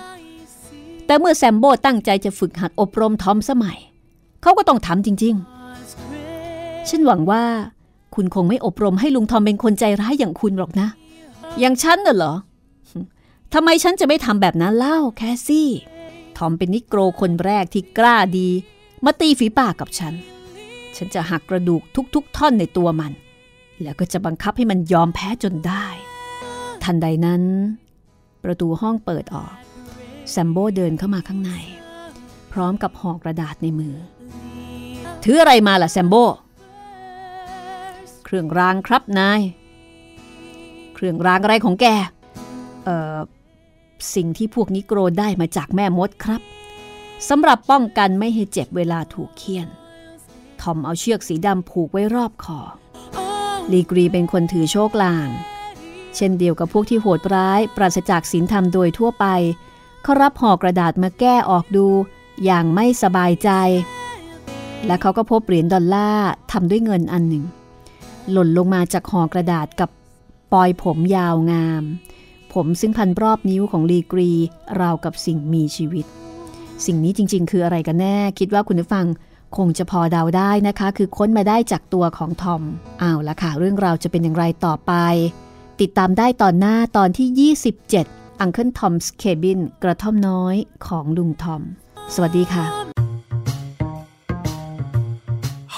แต่เมื่อแซมโบ้ตั้งใจจะฝึกหัดอบรมทอมสมัยเขาก็ต้องทำจริงๆฉันหวังว่าคุณคงไม่อบรมให้ลุงทอมเป็นคนใจร้ายอย่างคุณหรอกนะอย่างฉันน่ะเหรอทำไมฉันจะไม่ทำแบบนั้นเล่าแคสซี่ทอมเป็นนิโกรคนแรกที่กล้าดีมาตีฝีปากกับฉันฉันจะหักกระดูกทุกๆท่อนในตัวมันแล้วก็จะบังคับให้มันยอมแพ้จนได้ทันใดนั้นประตูห้องเปิดออกแซมโบ้เดินเข้ามาข้างในพร้อมกับห่อกระดาษในมือถืออะไรมาล่ะแซมโบ้เครื่องรางครับนายเครื่องรางอะไรของแกสิ่งที่พวกนิโกรได้มาจากแม่มดครับสำหรับป้องกันไม่ให้เจ็บเวลาถูกเฆี่ยนทอมเอาเชือกสีดำผูกไว้รอบคอลีกรีเป็นคนถือโชคลางเช่นเดียวกับพวกที่โหดร้ายปราศจากศีลธรรมโดยทั่วไปเขารับห่อกระดาษมาแก้ออกดูอย่างไม่สบายใจและเขาก็พบเหรียญดอลลาร์ทำด้วยเงินอันหนึ่งหล่นลงมาจากห่อกระดาษกับปลอยผมยาวงามผมซึ่งพันรอบนิ้วของลีกรีราวกับสิ่งมีชีวิตสิ่งนี้จริงๆคืออะไรกันแน่คิดว่าคุณผู้ฟังคงจะพอเดาได้นะคะคือค้นมาได้จากตัวของทอมเอาละค่ะเรื่องราวจะเป็นอย่างไรต่อไปติดตามได้ตอนหน้าตอนที่ 27 Uncle Tom's Cabin กระท่อมน้อยของลุงทอมสวัสดีค่ะห